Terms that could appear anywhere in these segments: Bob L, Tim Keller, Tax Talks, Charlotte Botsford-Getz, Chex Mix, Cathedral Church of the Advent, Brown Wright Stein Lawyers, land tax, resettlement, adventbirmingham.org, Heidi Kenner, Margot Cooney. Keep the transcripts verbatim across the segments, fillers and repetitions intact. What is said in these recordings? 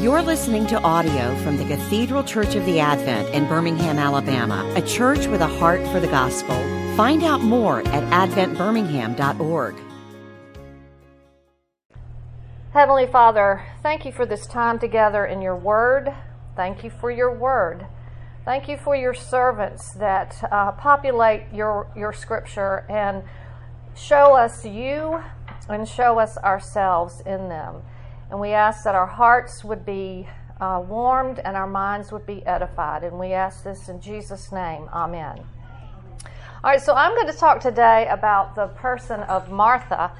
You're listening to audio from the Cathedral Church of the Advent in Birmingham, Alabama, a church with a heart for the gospel. Find out more at advent birmingham dot org. Heavenly Father, thank you for this time together in your word. Thank you for your word. Thank you for your servants that uh, populate your, your scripture and show us you and show us ourselves in them. And we ask that our hearts would be uh, warmed and our minds would be edified. And we ask this in Jesus' name. Amen. All right, so I'm going to talk today about the person of Martha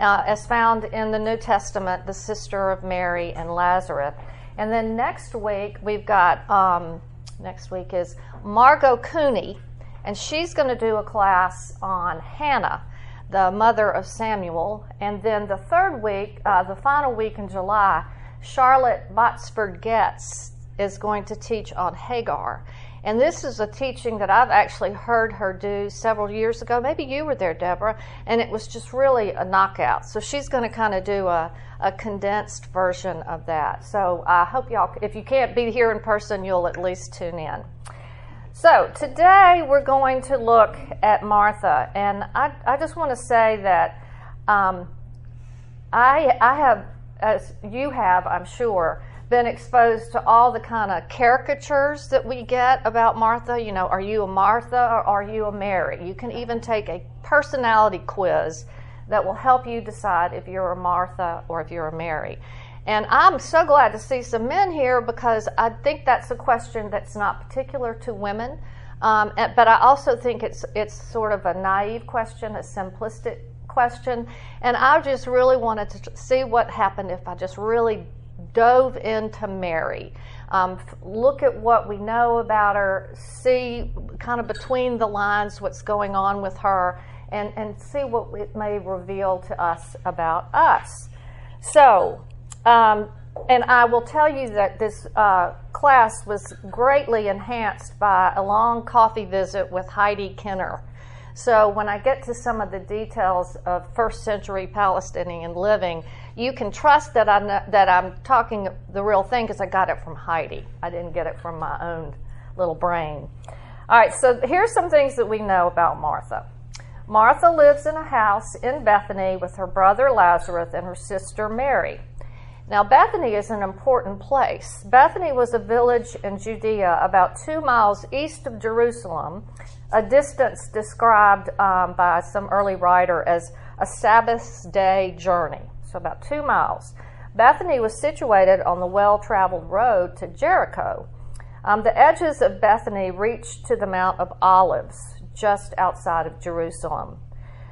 uh, as found in the New Testament, the sister of Mary and Lazarus. And then next week we've got, um, next week is Margot Cooney, and she's going to do a class on Hannah, the mother of Samuel. And then the third week, uh, the final week in July, Charlotte Botsford-Getz is going to teach on Hagar. And this is a teaching that I've actually heard her do several years ago. Maybe you were there, Deborah, and it was just really a knockout. So she's going to kind of do a, a condensed version of that. So I hope y'all, if you can't be here in person, you'll at least tune in. So today we're going to look at Martha, and I, I just want to say that um, I, I have, as you have, I'm sure, been exposed to all the kind of caricatures that we get about Martha. You know, are you a Martha or are you a Mary? You can even take a personality quiz that will help you decide if you're a Martha or if you're a Mary. And I'm so glad to see some men here because I think that's a question that's not particular to women. Um, but I also think it's it's sort of a naive question, a simplistic question. And I just really wanted to see what happened if I just really dove into Mary. Um, look at what we know about her, see kind of between the lines what's going on with her, and, and see what it may reveal to us about us. So... Um, and I will tell you that this uh, class was greatly enhanced by a long coffee visit with Heidi Kenner. So when I get to some of the details of first century Palestinian living, you can trust that, I know, that I'm talking the real thing because I got it from Heidi. I didn't get it from my own little brain. All right, so here's some things that we know about Martha. Martha lives in a house in Bethany with her brother Lazarus and her sister Mary. Now, Bethany is an important place. Bethany was a village in Judea about two miles east of Jerusalem, a distance described um, by some early writer as a Sabbath day journey, so about two miles. Bethany was situated on the well-traveled road to Jericho. Um, the edges of Bethany reached to the Mount of Olives, just outside of Jerusalem.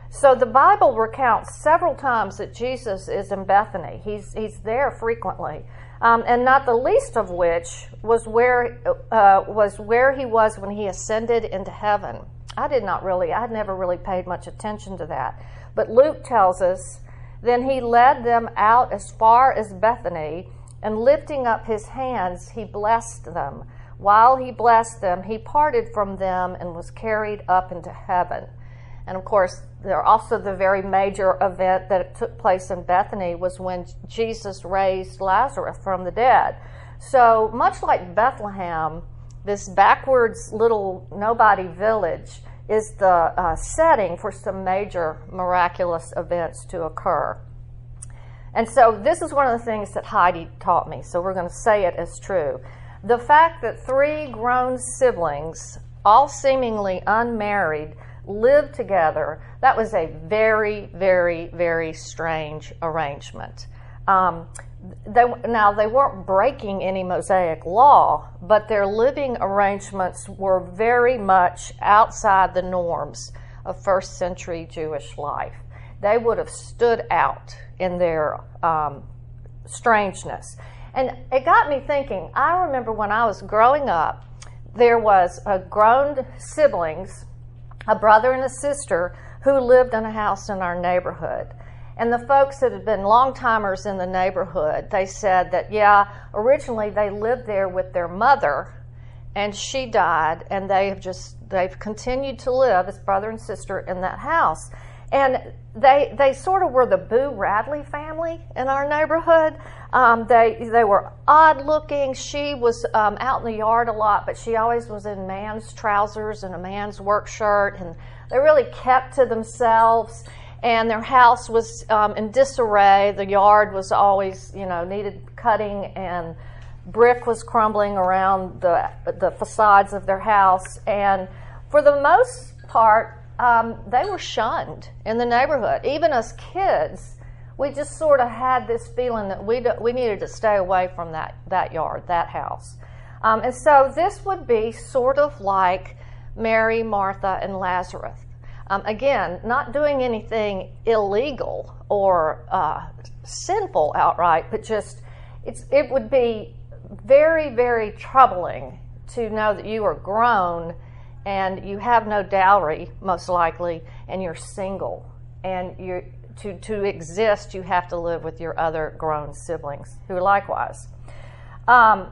So the Bible recounts several times that Jesus is in Bethany. He's he's there frequently, um, and not the least of which was where uh, was where he was when he ascended into heaven. I did not really, I never really paid much attention to that. But Luke tells us, then he led them out as far as Bethany, and lifting up his hands, he blessed them. While he blessed them, he parted from them and was carried up into heaven. And of course, there also the very major event that took place in Bethany was when Jesus raised Lazarus from the dead. So much like Bethlehem, this backwards little nobody village is the uh, setting for some major miraculous events to occur. And so this is one of the things that Heidi taught me, so we're going to say it as true. The fact that three grown siblings, all seemingly unmarried, lived together, that was a very, very, very strange arrangement. Um, they, now, they weren't breaking any Mosaic law, but their living arrangements were very much outside the norms of first century Jewish life. They would have stood out in their um, strangeness. And it got me thinking, I remember when I was growing up, there was a grown siblings, a brother and a sister who lived in a house in our neighborhood. And the folks that had been long-timers in the neighborhood, they said that, yeah, originally they lived there with their mother, and she died, and they have just, they've continued to live as brother and sister in that house. And they they sort of were the Boo Radley family in our neighborhood. Um, they they were odd looking. She was um, out in the yard a lot, but she always was in man's trousers and a man's work shirt, and they really kept to themselves. And their house was um, in disarray. The yard was always, you know, needed cutting, and brick was crumbling around the the facades of their house. And for the most part, um, they were shunned in the neighborhood. Even as kids, we just sort of had this feeling that we we needed to stay away from that, that yard, that house. Um, and so this would be sort of like Mary, Martha, and Lazarus. Um, again, not doing anything illegal or uh, sinful outright, but just it's it would be very, very troubling to know that you are grown and you have no dowry, most likely, and you're single, and you're To, to exist, you have to live with your other grown siblings, who likewise. Um,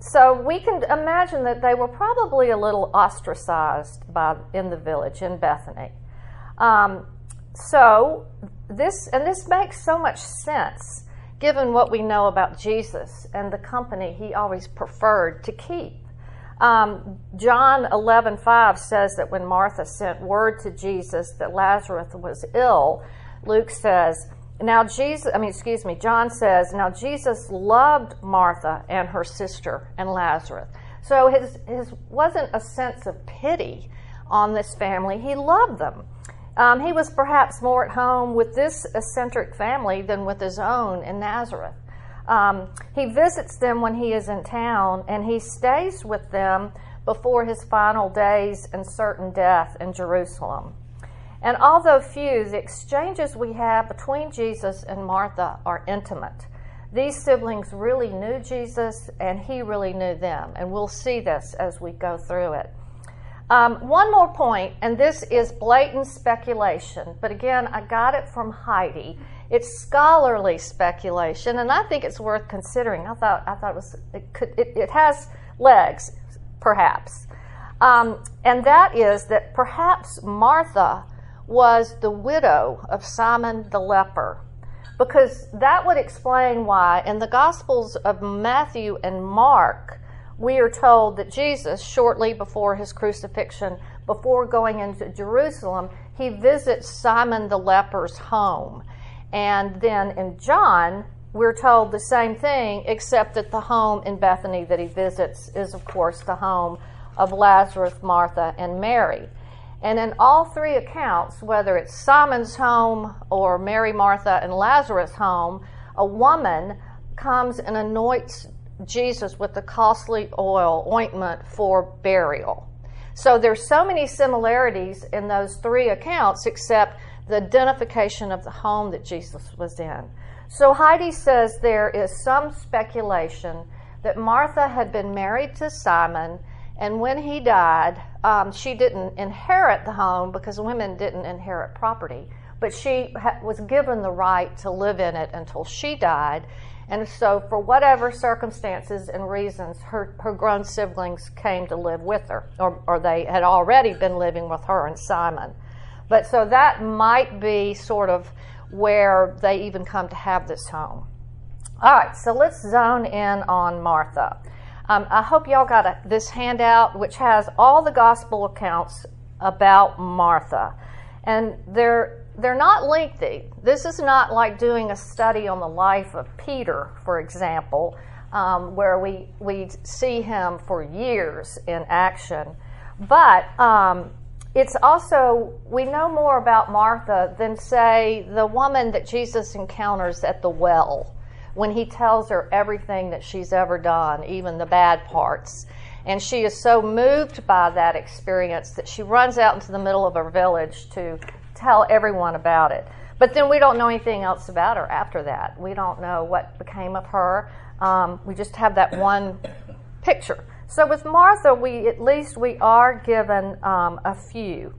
so we can imagine that they were probably a little ostracized by in the village, in Bethany. Um, so this, and this makes so much sense, given what we know about Jesus and the company he always preferred to keep. Um, John eleven five says that when Martha sent word to Jesus that Lazarus was ill, Luke says, now Jesus, I mean, excuse me, John says, now Jesus loved Martha and her sister and Lazarus. So his, his wasn't a sense of pity on this family. He loved them. Um, he was perhaps more at home with this eccentric family than with his own in Nazareth. Um, he visits them when he is in town, and he stays with them before his final days and certain death in Jerusalem. And although few, the exchanges we have between Jesus and Martha are intimate. These siblings really knew Jesus, and he really knew them. And we'll see this as we go through it. Um, one more point, and this is blatant speculation. But again, I got it from Heidi. It's scholarly speculation, and I think it's worth considering. I thought I thought it was it could it, it has legs, perhaps. Um, and that is that perhaps Martha was the widow of Simon the leper, because that would explain why in the Gospels of Matthew and Mark, we are told that Jesus, shortly before his crucifixion, before going into Jerusalem, he visits Simon the leper's home. And then in John, we're told the same thing, except that the home in Bethany that he visits is, of course, the home of Lazarus, Martha, and Mary. And in all three accounts, whether it's Simon's home or Mary, Martha, and Lazarus' home, a woman comes and anoints Jesus with the costly oil ointment for burial. So there's so many similarities in those three accounts, except the identification of the home that Jesus was in. So Heidi says there is some speculation that Martha had been married to Simon, and when he died, um, she didn't inherit the home, because women didn't inherit property, but she ha- was given the right to live in it until she died. And so for whatever circumstances and reasons, her, her grown siblings came to live with her, or, or they had already been living with her and Simon. But so that might be sort of where they even come to have this home. All right, so let's zone in on Martha. Um, I hope y'all got a, this handout, which has all the gospel accounts about Martha. And they're, they're not lengthy. This is not like doing a study on the life of Peter, for example, um, where we, we see him for years in action. But um, it's also, we know more about Martha than, say, the woman that Jesus encounters at the well, when he tells her everything that she's ever done, even the bad parts. And she is so moved by that experience that she runs out into the middle of her village to tell everyone about it. But then we don't know anything else about her after that. We don't know what became of her. Um, we just have that one picture. So with Martha, we at least we are given um, a few.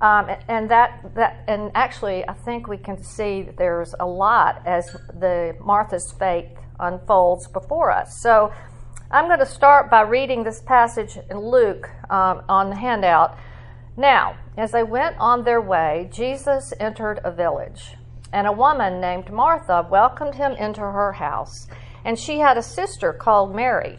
Um, and that, that, and actually, I think we can see that there's a lot as the Martha's faith unfolds before us. So I'm going to start by reading this passage in Luke um, on the handout. Now, as they went on their way, Jesus entered a village, and a woman named Martha welcomed him into her house. And she had a sister called Mary,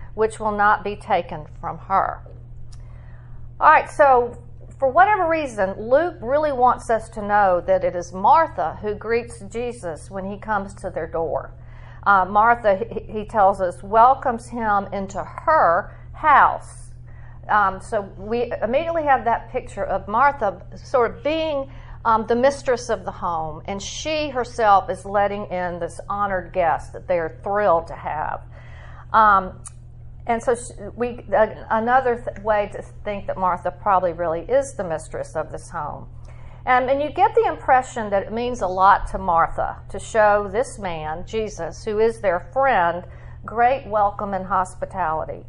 which will not be taken from her. All right, so for whatever reason, Luke really wants us to know that it is Martha who greets Jesus when he comes to their door. Uh, Martha, he tells us, welcomes him into her house. Um, so we immediately have that picture of Martha sort of being um, the mistress of the home, and she herself is letting in this honored guest that they are thrilled to have. Um, And so we, another th- way to think that Martha probably really is the mistress of this home. And, and you get the impression that it means a lot to Martha to show this man, Jesus, who is their friend, great welcome and hospitality.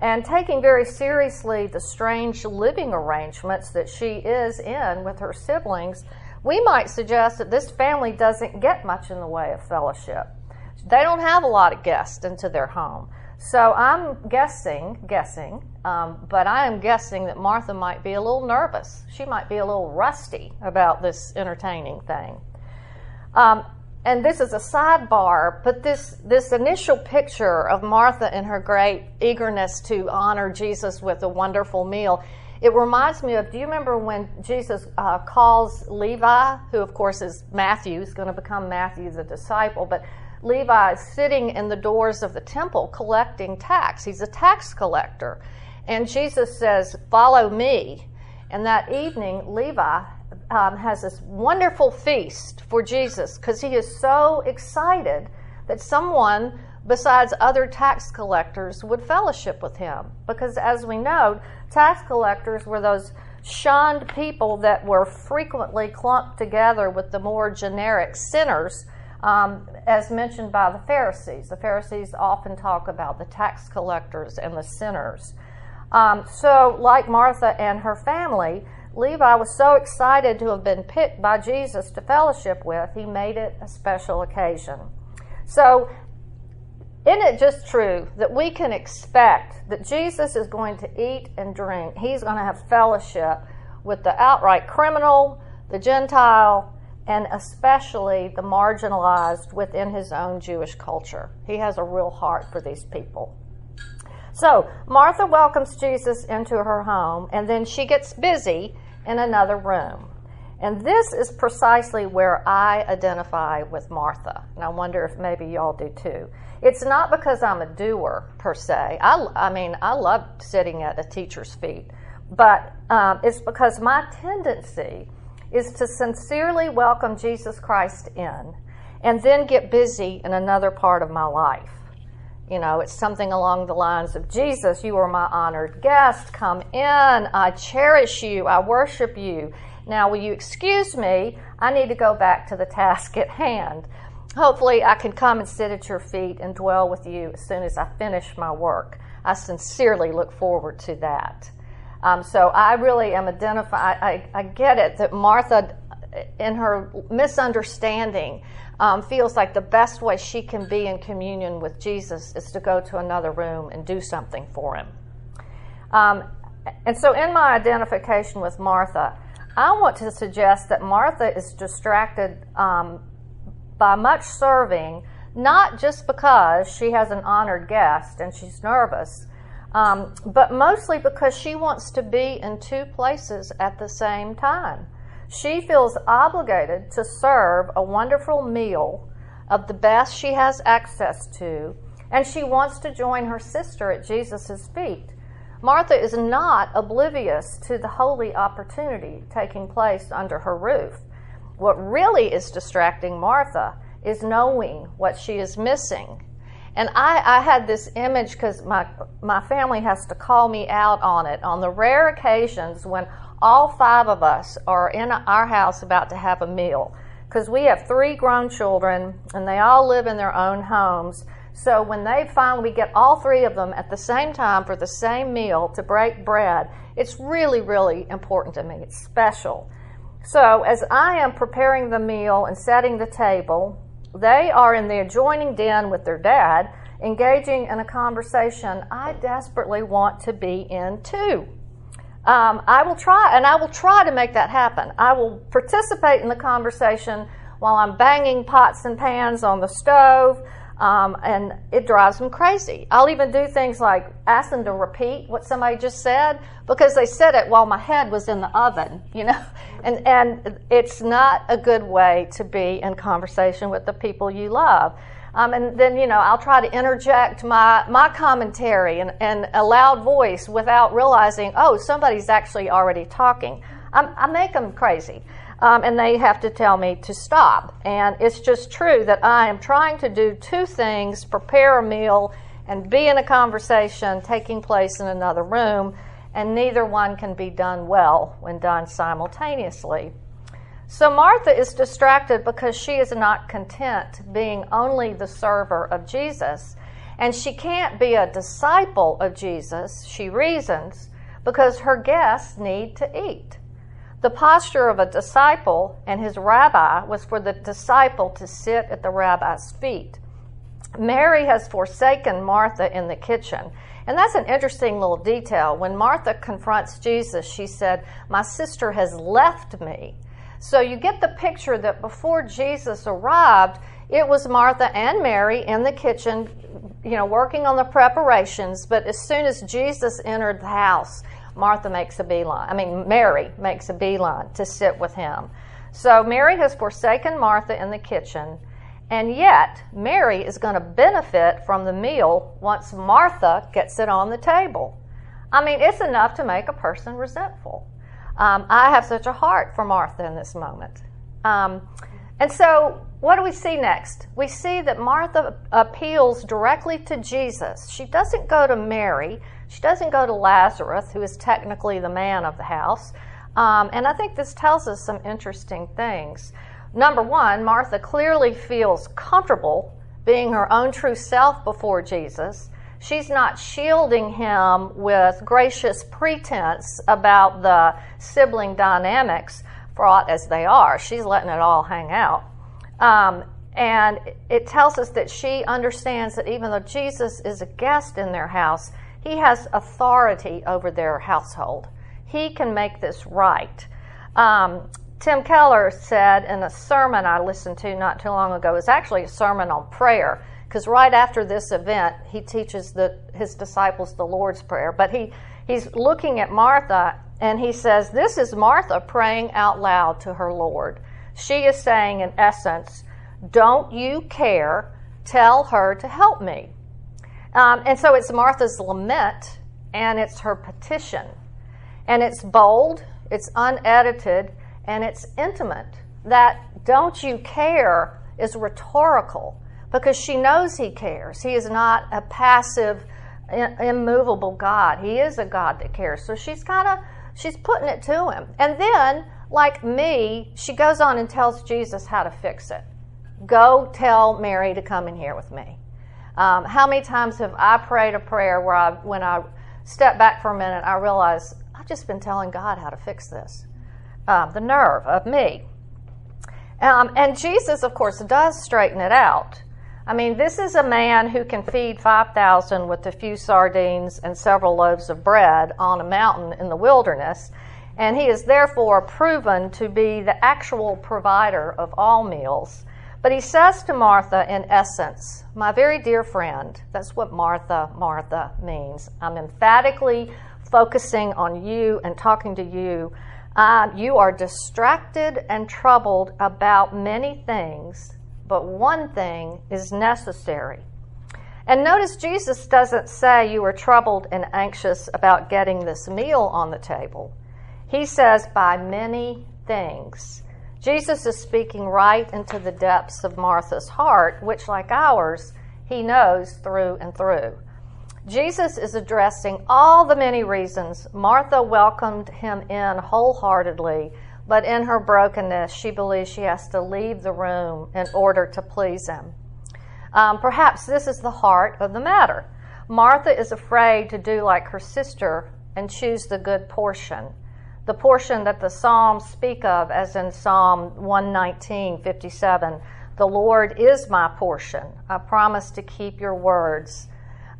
And taking very seriously the strange living arrangements that she is in with her siblings, we might suggest that this family doesn't get much in the way of fellowship. They don't have a lot of guests into their home. So I'm guessing, guessing, um, but I am guessing that Martha might be a little nervous. She might be a little rusty about this entertaining thing. Um, and this is a sidebar, but this, this initial picture of Martha and her great eagerness to honor Jesus with a wonderful meal, it reminds me of, do you remember when Jesus uh, calls Levi, who of course is Matthew, is going to become Matthew the disciple, but Levi is sitting in the doors of the temple collecting tax. He's a tax collector. And Jesus says, follow me. And that evening, Levi um, has this wonderful feast for Jesus because he is so excited that someone besides other tax collectors would fellowship with him. Because as we know, tax collectors were those shunned people that were frequently clumped together with the more generic sinners, Um, as mentioned by the Pharisees. The Pharisees often talk about the tax collectors and the sinners. Um, so like Martha and her family, Levi was so excited to have been picked by Jesus to fellowship with, he made it a special occasion. So isn't it just true that we can expect that Jesus is going to eat and drink? He's going to have fellowship with the outright criminal, the Gentile, and especially the marginalized within his own Jewish culture. He has a real heart for these people. So Martha welcomes Jesus into her home, and then she gets busy in another room. And this is precisely where I identify with Martha. And I wonder if maybe y'all do too. It's not because I'm a doer, per se. I, I mean, I love sitting at a teacher's feet. But um, it's because my tendency is to sincerely welcome Jesus Christ in and then get busy in another part of my life. You know, it's something along the lines of, Jesus, you are my honored guest. Come in. I cherish you. I worship you. Now, will you excuse me? I need to go back to the task at hand. Hopefully, I can come and sit at your feet and dwell with you as soon as I finish my work. I sincerely look forward to that. Um, so I really am identified, I, I get it, that Martha, in her misunderstanding, um, feels like the best way she can be in communion with Jesus is to go to another room and do something for him. Um, and so in my identification with Martha, I want to suggest that Martha is distracted um, by much serving, not just because she has an honored guest and she's nervous, Um, but mostly because she wants to be in two places at the same time. She feels obligated to serve a wonderful meal of the best she has access to, and she wants to join her sister at Jesus' feet. Martha is not oblivious to the holy opportunity taking place under her roof. What really is distracting Martha is knowing what she is missing. And I, I had this image because my my family has to call me out on it. On the rare occasions when all five of us are in our house about to have a meal, because we have three grown children and they all live in their own homes, So when they finally, we get all three of them at the same time for the same meal to break bread, it's really, really important to me. It's special. So as I am preparing the meal and setting the table, they are in the adjoining den with their dad, engaging in a conversation I desperately want to be in too. Um, I will try, and I will try to make that happen. I will participate in the conversation while I'm banging pots and pans on the stove, um, and it drives them crazy. I'll even do things like ask them to repeat what somebody just said because they said it while my head was in the oven, you know, and, and it's not a good way to be in conversation with the people you love. Um, and then, you know, I'll try to interject my, my commentary in, in a loud voice without realizing, oh, somebody's actually already talking. I'm, I make them crazy, um, and they have to tell me to stop. And it's just true that I am trying to do two things, prepare a meal and be in a conversation taking place in another room, and neither one can be done well when done simultaneously. So Martha is distracted because she is not content being only the server of Jesus. And she can't be a disciple of Jesus, she reasons, because her guests need to eat. The posture of a disciple and his rabbi was for the disciple to sit at the rabbi's feet. Mary has forsaken Martha in the kitchen. And that's an interesting little detail. When Martha confronts Jesus, she said, "My sister has left me." So you get the picture that before Jesus arrived, it was Martha and Mary in the kitchen, you know, working on the preparations. But as soon as Jesus entered the house, Martha makes a beeline. I mean, Mary makes a beeline to sit with him. So Mary has forsaken Martha in the kitchen, and yet Mary is going to benefit from the meal once Martha gets it on the table. I mean, it's enough to make a person resentful. Um, I have such a heart for Martha in this moment. Um, and so what do we see next? We see that Martha appeals directly to Jesus. She doesn't go to Mary. She doesn't go to Lazarus, who is technically the man of the house. Um, and I think this tells us some interesting things. Number one, Martha clearly feels comfortable being her own true self before Jesus. She's not shielding him with gracious pretense about the sibling dynamics, fraught as they are. She's letting it all hang out. Um, and it tells us that she understands that even though Jesus is a guest in their house, he has authority over their household. He can make this right. Um, Tim Keller said in a sermon I listened to not too long ago, it's actually a sermon on prayer, because right after this event, he teaches the, his disciples the Lord's Prayer. But he, he's looking at Martha, and he says, this is Martha praying out loud to her Lord. She is saying, in essence, don't you care? Tell her to help me. Um, and so it's Martha's lament, and it's her petition. And it's bold, it's unedited, and it's intimate. That don't you care is rhetorical, because she knows he cares. He is not a passive, immovable God. He is a God that cares. So she's kind of, she's putting it to him. And then, like me, she goes on and tells Jesus how to fix it. Go tell Mary to come in here with me. Um, how many times have I prayed a prayer where I, when I step back for a minute, I realize I've just been telling God how to fix this. Um, the nerve of me. Um, and Jesus, of course, does straighten it out. I mean, this is a man who can feed five thousand with a few sardines and several loaves of bread on a mountain in the wilderness, and he is therefore proven to be the actual provider of all meals. But he says to Martha, in essence, my very dear friend, that's what Martha, Martha means. I'm emphatically focusing on you and talking to you. Uh, you are distracted and troubled about many things, but one thing is necessary. And notice Jesus doesn't say you are troubled and anxious about getting this meal on the table. He says by many things. Jesus is speaking right into the depths of Martha's heart, which, like ours, he knows through and through. Jesus is addressing all the many reasons Martha welcomed him in wholeheartedly, but in her brokenness, she believes she has to leave the room in order to please him. Um, perhaps this is the heart of the matter. Martha is afraid to do like her sister and choose the good portion, the portion that the Psalms speak of as in Psalm one nineteen, fifty-seven, "The Lord is my portion. I promise to keep your words."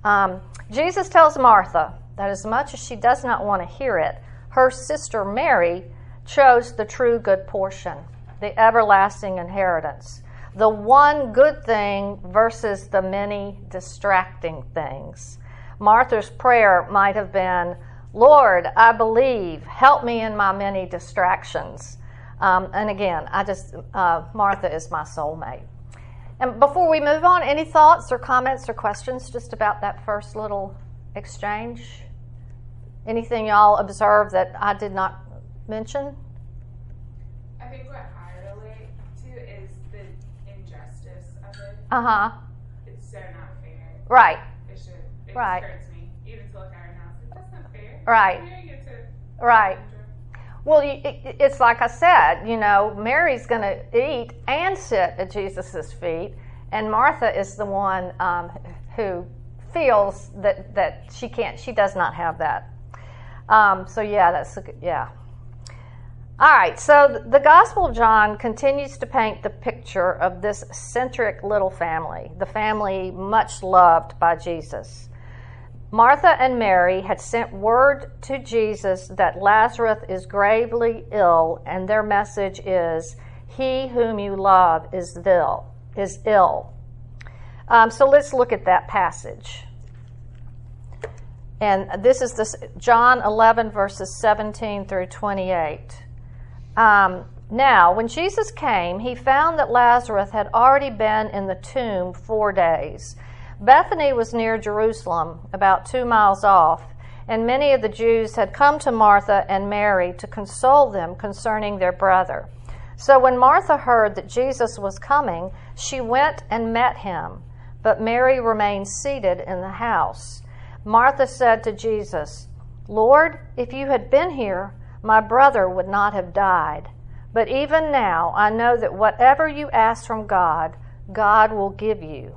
Um, Jesus tells Martha that as much as she does not want to hear it, her sister Mary chose the true good portion, the everlasting inheritance, the one good thing versus the many distracting things. Martha's prayer might have been, "Lord, I believe, help me in my many distractions." Um, and again, I just, uh, Martha is my soulmate. And before we move on, any thoughts or comments or questions just about that first little exchange? Anything y'all observed that I did not mention? I think what I relate to is the injustice of it. Uh huh. It's so not fair. Right. It should. It right. Hurts me even to look at it now. It's like, that's not fair. Right. You don't get to right. Well, it's like I said, you know, Mary's going to eat and sit at Jesus' feet, and Martha is the one um, who feels that, that she can't, she does not have that. Um, so, yeah, that's, yeah. All right, so the Gospel of John continues to paint the picture of this eccentric little family, the family much loved by Jesus. Martha and Mary had sent word to Jesus that Lazarus is gravely ill, and their message is, "He whom you love is ill." Is ill. Um, so let's look at that passage. And this is this, John eleven, verses seventeen through twenty-eight. Um, now, when Jesus came, he found that Lazarus had already been in the tomb four days. Bethany was near Jerusalem, about two miles off, and many of the Jews had come to Martha and Mary to console them concerning their brother. So when Martha heard that Jesus was coming, she went and met him, but Mary remained seated in the house. Martha said to Jesus, "Lord, if you had been here, my brother would not have died. But even now I know that whatever you ask from God, God will give you."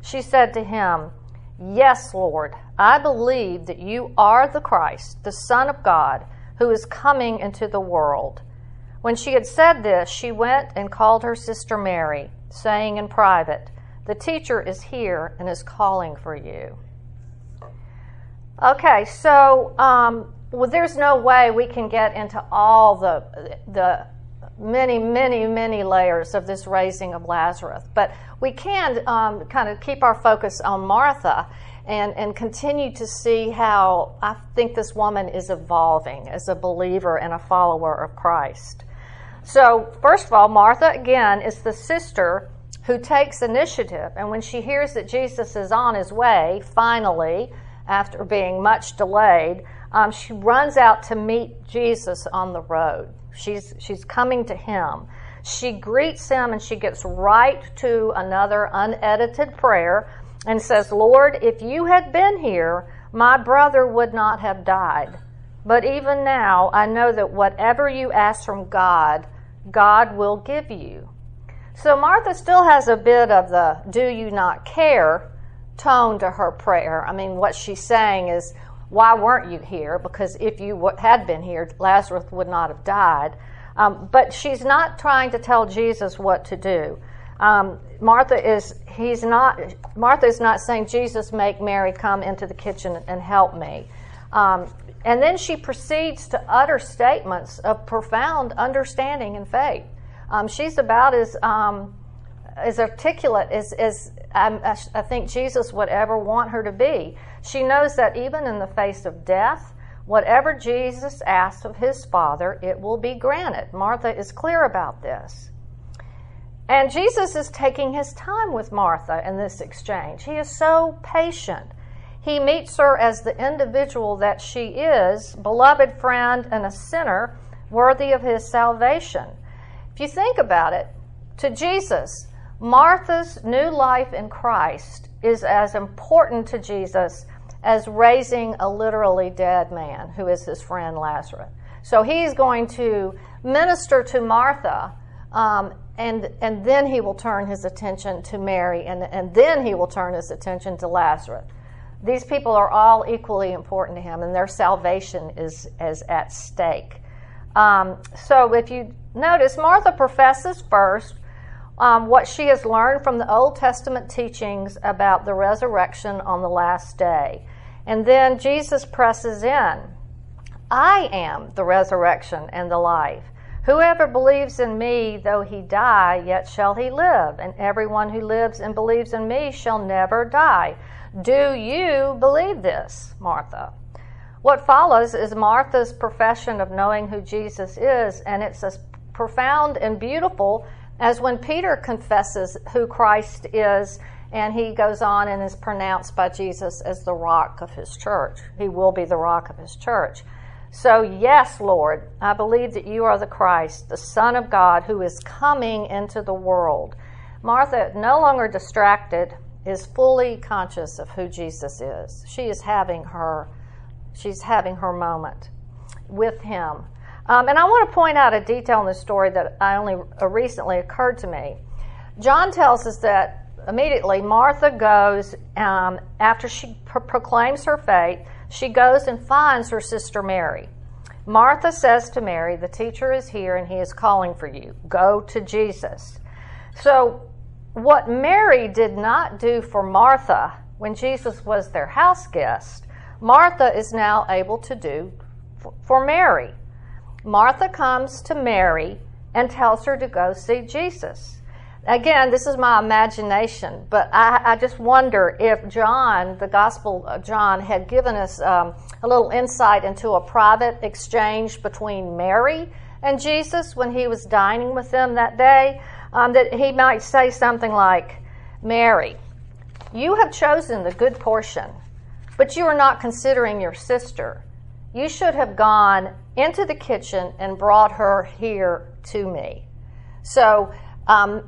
She said to him, "Yes, Lord, I believe that you are the Christ, the Son of God, who is coming into the world." When she had said this, she went and called her sister Mary, saying in private, "The teacher is here and is calling for you." Okay, so um, well, there's no way we can get into all the the many, many, many layers of this raising of Lazarus. But we can um, kind of keep our focus on Martha and, and continue to see how I think this woman is evolving as a believer and a follower of Christ. So, first of all, Martha, again, is the sister who takes initiative. And when she hears that Jesus is on his way, finally, after being much delayed, um, she runs out to meet Jesus on the road. She's she's coming to him. She greets him and she gets right to another unedited prayer and says, "Lord, if you had been here, my brother would not have died. But even now, I know that whatever you ask from God, God will give you." So Martha still has a bit of the "do you not care" tone to her prayer. I mean, what she's saying is, "Why weren't you here? Because if you had been here, Lazarus would not have died." Um, but she's not trying to tell Jesus what to do. Um, Martha is he's not. Martha is not saying, "Jesus, make Mary come into the kitchen and help me." Um, and then she proceeds to utter statements of profound understanding and faith. Um, she's about as um, as articulate as as. I, I think Jesus would ever want her to be. She knows that even in the face of death, whatever Jesus asks of his Father, it will be granted. Martha is clear about this. And Jesus is taking his time with Martha in this exchange. He is so patient. He meets her as the individual that she is, beloved friend and a sinner worthy of his salvation. If you think about it, to Jesus, Martha's new life in Christ is as important to Jesus as raising a literally dead man who is his friend Lazarus. So he's going to minister to Martha, um, and and then he will turn his attention to Mary, and, and then he will turn his attention to Lazarus. These people are all equally important to him, and their salvation is, is at stake. Um, so if you notice, Martha professes first um, what she has learned from the Old Testament teachings about the resurrection on the last day. And then Jesus presses in, I am the resurrection and the life. Whoever believes in me, though he die, yet shall he live. And everyone who lives and believes in me shall never die. Do you believe this, Martha? What follows is Martha's profession of knowing who Jesus is, and it's as profound and beautiful as when Peter confesses who Christ is, and he goes on and is pronounced by Jesus as the rock of his church. He will be the rock of his church. So, yes, Lord, I believe that you are the Christ, the Son of God, who is coming into the world. Martha, no longer distracted, is fully conscious of who Jesus is. She is having her She's having her moment with him. Um, and I want to point out a detail in this story that I only uh, recently occurred to me. John tells us that immediately Martha goes, um, after she pro- proclaims her faith, she goes and finds her sister Mary. Martha says to Mary, the teacher is here and he is calling for you. Go to Jesus. So what Mary did not do for Martha when Jesus was their house guest, Martha is now able to do for Mary. Martha comes to Mary and tells her to go see Jesus. Again, this is my imagination, but I, I just wonder if John, the Gospel of John, had given us um, a little insight into a private exchange between Mary and Jesus when he was dining with them that day, um, that he might say something like, Mary, you have chosen the good portion, but you are not considering your sister. You should have gone into the kitchen and brought her here to me. So um,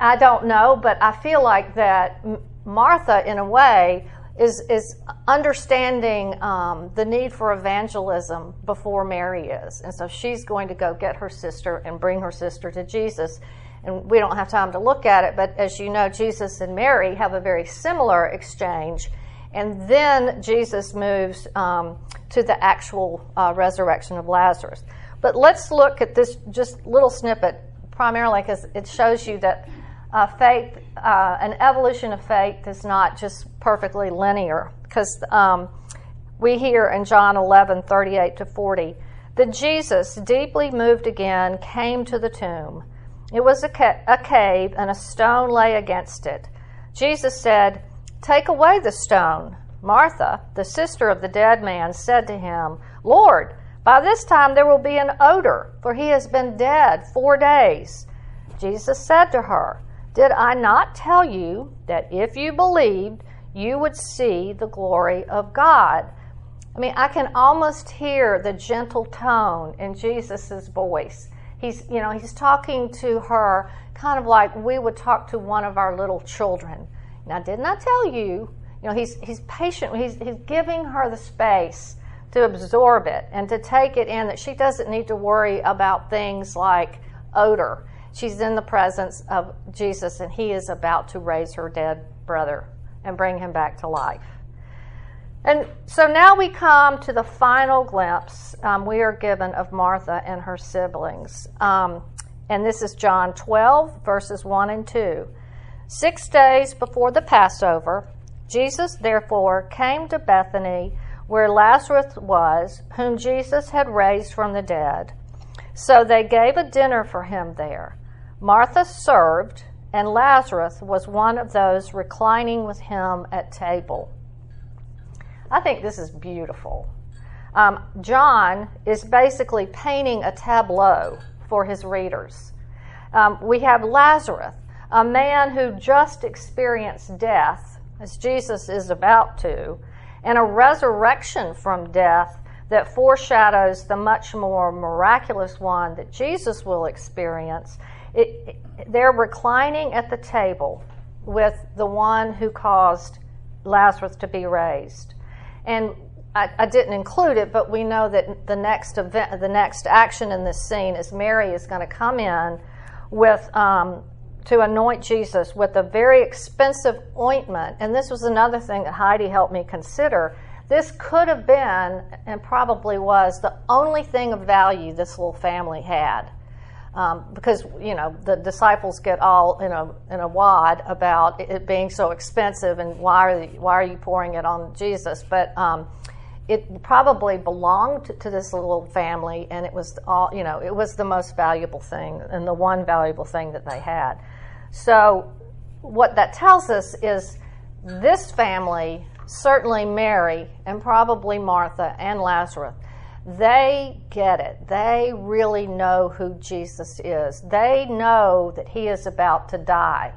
I don't know, but I feel like that Martha, in a way, is, is understanding um, the need for evangelism before Mary is. And so she's going to go get her sister and bring her sister to Jesus. And we don't have time to look at it, but as you know, Jesus and Mary have a very similar exchange. And then Jesus moves um, to the actual uh, resurrection of Lazarus. But let's look at this just little snippet, primarily because it shows you that uh, faith, uh, an evolution of faith is not just perfectly linear. Because um, we hear in John eleven, thirty-eight to forty, that Jesus, deeply moved again, came to the tomb. It was a, ca- a cave, and a stone lay against it. Jesus said, take away the stone. Martha, the sister of the dead man, said to him, Lord, by this time there will be an odor, for he has been dead four days. Jesus said to her, did I not tell you that if you believed, you would see the glory of God? I mean, I can almost hear the gentle tone in Jesus's voice. He's, you know, he's talking to her kind of like we would talk to one of our little children. Now, didn't I tell you? You know, he's he's patient. He's he's giving her the space to absorb it and to take it in, that she doesn't need to worry about things like odor. She's in the presence of Jesus, and he is about to raise her dead brother and bring him back to life. And so now we come to the final glimpse um, we are given of Martha and her siblings. Um, and this is John twelve, verses one and two. Six days before the Passover, Jesus therefore came to Bethany, where Lazarus was, whom Jesus had raised from the dead. So they gave a dinner for him there. Martha served, and Lazarus was one of those reclining with him at table. I think this is beautiful. Um, John is basically painting a tableau for his readers. Um, we have Lazarus, a man who just experienced death, as Jesus is about to, and a resurrection from death that foreshadows the much more miraculous one that Jesus will experience. It, it, they're reclining at the table with the one who caused Lazarus to be raised. And I, I didn't include it, but we know that the next event, the next action in this scene is Mary is going to come in with um, to anoint Jesus with a very expensive ointment. And this was another thing that Heidi helped me consider. This could have been, and probably was, the only thing of value this little family had. Um, because, you know, the disciples get all in a in a wad about it being so expensive and why are, the, why are you pouring it on Jesus? But um, it probably belonged to this little family, and it was all, you know, it was the most valuable thing and the one valuable thing that they had. So what that tells us is this family, certainly Mary and probably Martha and Lazarus, they get it. They really know who Jesus is. They know that he is about to die.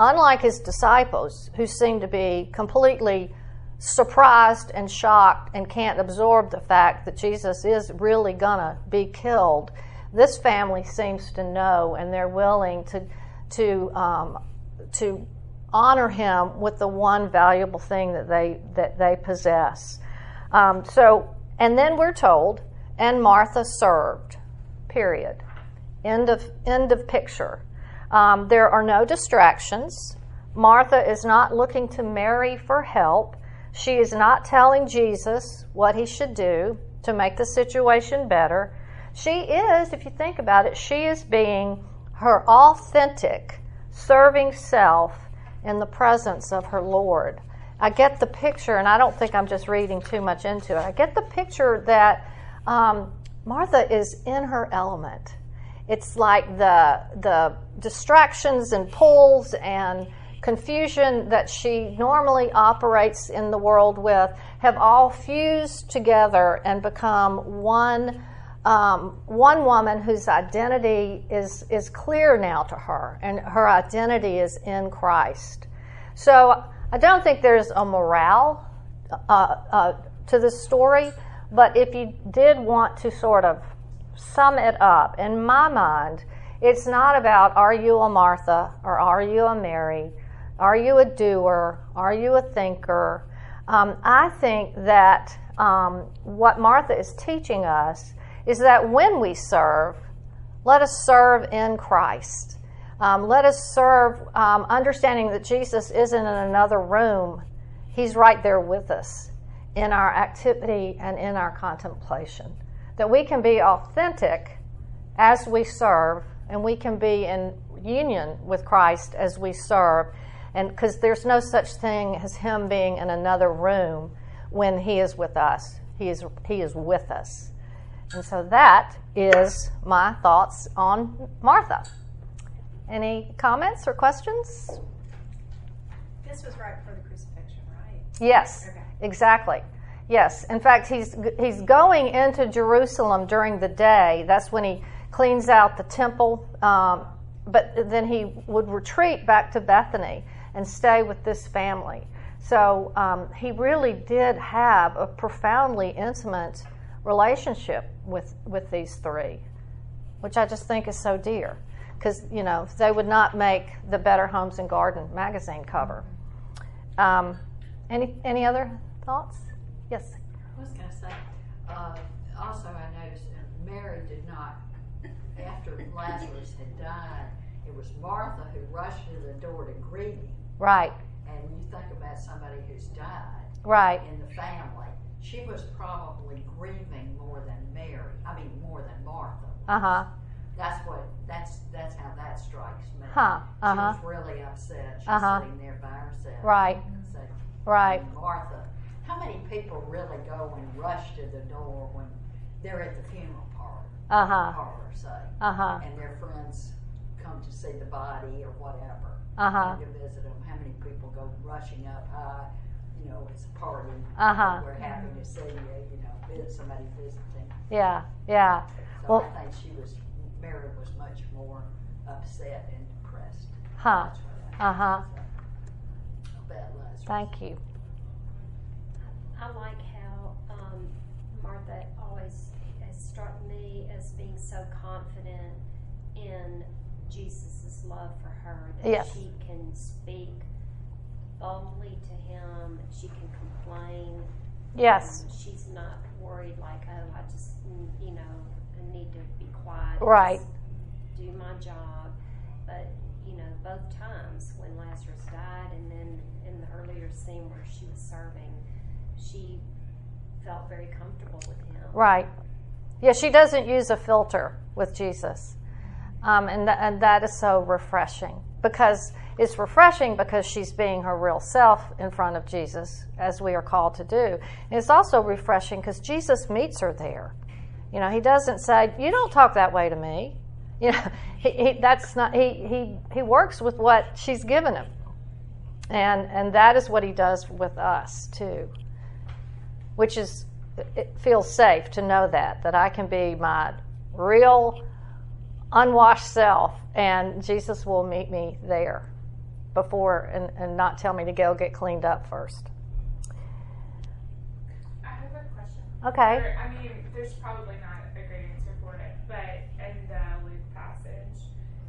Unlike his disciples, who seem to be completely surprised and shocked and can't absorb the fact that Jesus is really gonna be killed, this family seems to know, and they're willing to to um, to honor him with the one valuable thing that they that they possess. Um, so. And then we're told, and Martha served, period. End of, end of picture. Um, there are no distractions. Martha is not looking to Mary for help. She is not telling Jesus what he should do to make the situation better. She is, if you think about it, she is being her authentic, serving self in the presence of her Lord. I get the picture, and I don't think I'm just reading too much into it. I get the picture that um, Martha is in her element. It's like the the distractions and pulls and confusion that she normally operates in the world with have all fused together and become one um, one woman whose identity is is clear now to her, and her identity is in Christ. So I don't think there's a morale uh, uh, to this story, but if you did want to sort of sum it up, in my mind, it's not about are you a Martha or are you a Mary? Are you a doer? Are you a thinker? Um, I think that um, what Martha is teaching us is that when we serve, let us serve in Christ. Um, let us serve, um, understanding that Jesus isn't in another room. He's right there with us in our activity and in our contemplation. That we can be authentic as we serve, and we can be in union with Christ as we serve, and because there's no such thing as him being in another room when he is with us. He is, he is with us. And so that is my thoughts on Martha. Any comments or questions? This was right before the crucifixion, right? Yes, okay. Exactly. Yes. In fact, he's he's going into Jerusalem during the day. That's when he cleans out the temple. Um, but then he would retreat back to Bethany and stay with this family. So um, he really did have a profoundly intimate relationship with, with these three, which I just think is so dear. Because, you know, they would not make the Better Homes and Garden magazine cover. Um, any any other thoughts? Yes? I was going to say, uh, also I noticed that Mary did not, after Lazarus had died, it was Martha who rushed to the door to greet him. Right. And when you think about somebody who's died right. in the family, she was probably grieving more than Mary, I mean more than Martha. Uh-huh. That's what. That's that's how that strikes me. Huh. Uh-huh. She was really upset. She's uh-huh. sitting there by herself. Right. So, right. Martha. How many people really go and rush to the door when they're at the funeral parlor? Uh huh. Parlor, say. Uh huh. And their friends come to see the body or whatever. Uh huh. To visit them. How many people go rushing up high? You know, it's a party. Uh huh. We're happy to see you. You know, visit somebody visiting. Yeah. Yeah. So well, I think she was. Mary was much more upset and depressed. Huh. Uh-huh. Thank you. I like how um, Martha always has struck me as being so confident in Jesus' love for her that yes. she can speak boldly to him. She can complain. Yes. Um, she's not worried like, oh, I just, you know, I need to be quiet. Right. Do my job. But, you know, both times when Lazarus died and then in the earlier scene where she was serving, she felt very comfortable with him. Right. Yeah, she doesn't use a filter with Jesus. Um, and, th- and that is so refreshing. Because it's refreshing because she's being her real self in front of Jesus, as we are called to do. And it's also refreshing because Jesus meets her there. You know, he doesn't say, you don't talk that way to me. You know, he, he, that's not, he, he, he works with what she's given him. And, and that is what he does with us, too. Which is, it feels safe to know that, that I can be my real unwashed self, and Jesus will meet me there before and, and not tell me to go get cleaned up first. I have a question. Okay. There, I mean, there's probably not a great answer for it, but in the Luke passage,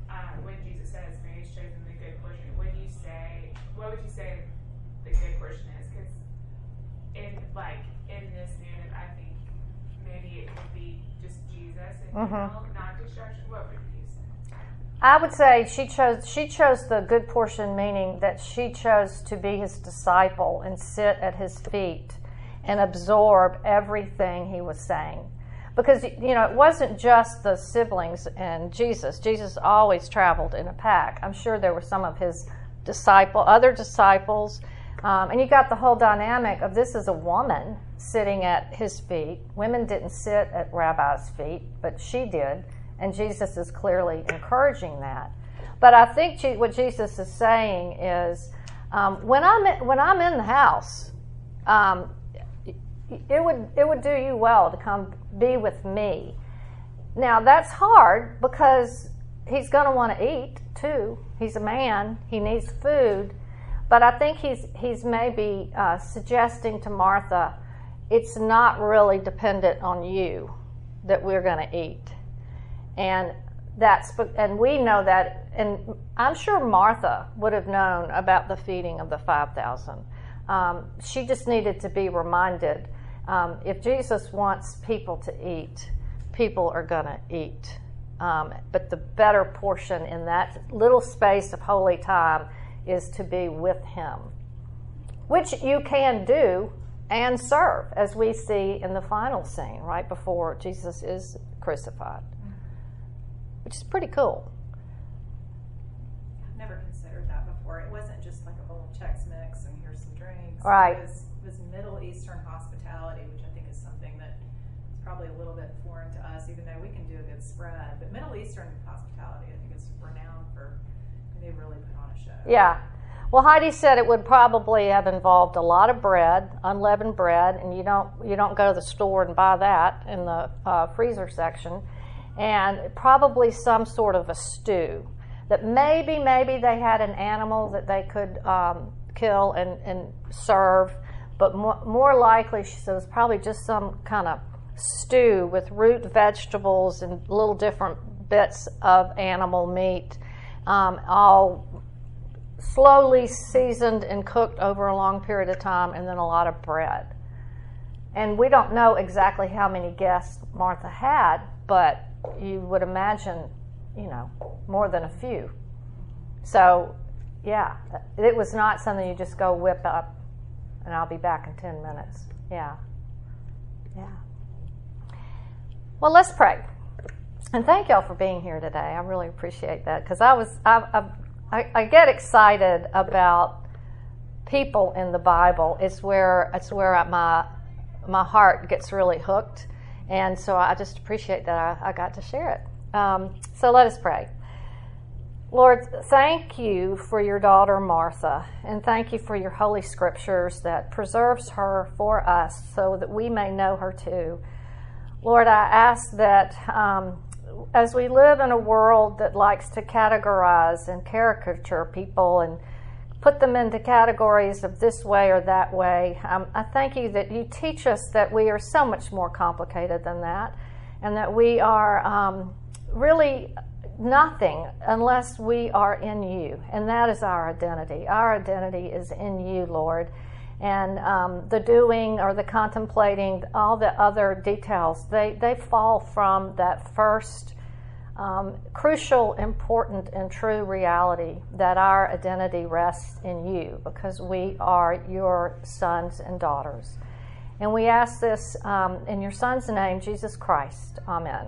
uh, when Jesus says, Mary's chosen the good portion, would you say, what would you say the good portion is? Because in, like, in this narrative, I think maybe it would be just Jesus and mm-hmm. not destruction. What would you say? I would say she chose she chose the good portion, meaning that she chose to be his disciple and sit at his feet and absorb everything he was saying. Because, you know, it wasn't just the siblings and Jesus. Jesus always traveled in a pack. I'm sure there were some of his disciple, other disciples. Um, and you got the whole dynamic of this is a woman sitting at his feet. Women didn't sit at Rabbi's feet, but she did. And Jesus is clearly encouraging that. But I think she, what Jesus is saying is, um, when I'm when I'm in the house, um, it would it would do you well to come be with me. Now that's hard because he's going to want to eat too. He's a man. He needs food. But I think he's he's maybe uh, suggesting to Martha, it's not really dependent on you that we're going to eat, and that's and we know that, and I'm sure Martha would have known about the feeding of the five thousand. Um, she just needed to be reminded: um, if Jesus wants people to eat, people are going to eat. Um, but the better portion in that little space of holy time is to be with him, which you can do and serve, as we see in the final scene right before Jesus is crucified, which is pretty cool. I've never considered that before. It wasn't just like a bowl of Chex Mix and here's some drinks. Right. It was, it was Middle Eastern hospitality, which I think is something that is probably a little bit foreign to us, even though we can do a good spread. But Middle Eastern hospitality, I think, is renowned for. They really put on a show. Yeah. Well, Heidi said it would probably have involved a lot of bread, unleavened bread, and you don't you don't go to the store and buy that in the uh, freezer section, and probably some sort of a stew that maybe maybe they had an animal that they could um, kill and, and serve, but more, more likely she said it was probably just some kind of stew with root vegetables and little different bits of animal meat. Um, all slowly seasoned and cooked over a long period of time, and then a lot of bread. And we don't know exactly how many guests Martha had, but you would imagine, you know, more than a few. So, yeah, it was not something you just go whip up, and I'll be back in ten minutes. Yeah. Yeah. Well, let's pray. And thank y'all for being here today. I really appreciate that because I was I, I I get excited about people in the Bible. It's where it's where I, my my heart gets really hooked, and so I just appreciate that I, I got to share it. Um, so let us pray. Lord, thank you for your daughter Martha, and thank you for your Holy Scriptures that preserves her for us so that we may know her too. Lord, I ask that. Um, as we live in a world that likes to categorize and caricature people and put them into categories of this way or that way, um, I thank you that you teach us that we are so much more complicated than that, and that we are um, really nothing unless we are in you, and that is our identity. Our identity is in you, Lord, and um, the doing or the contemplating, all the other details, they, they fall from that first um, crucial, important, and true reality that our identity rests in you, because we are your sons and daughters. And we ask this um, in your Son's name, Jesus Christ. Amen.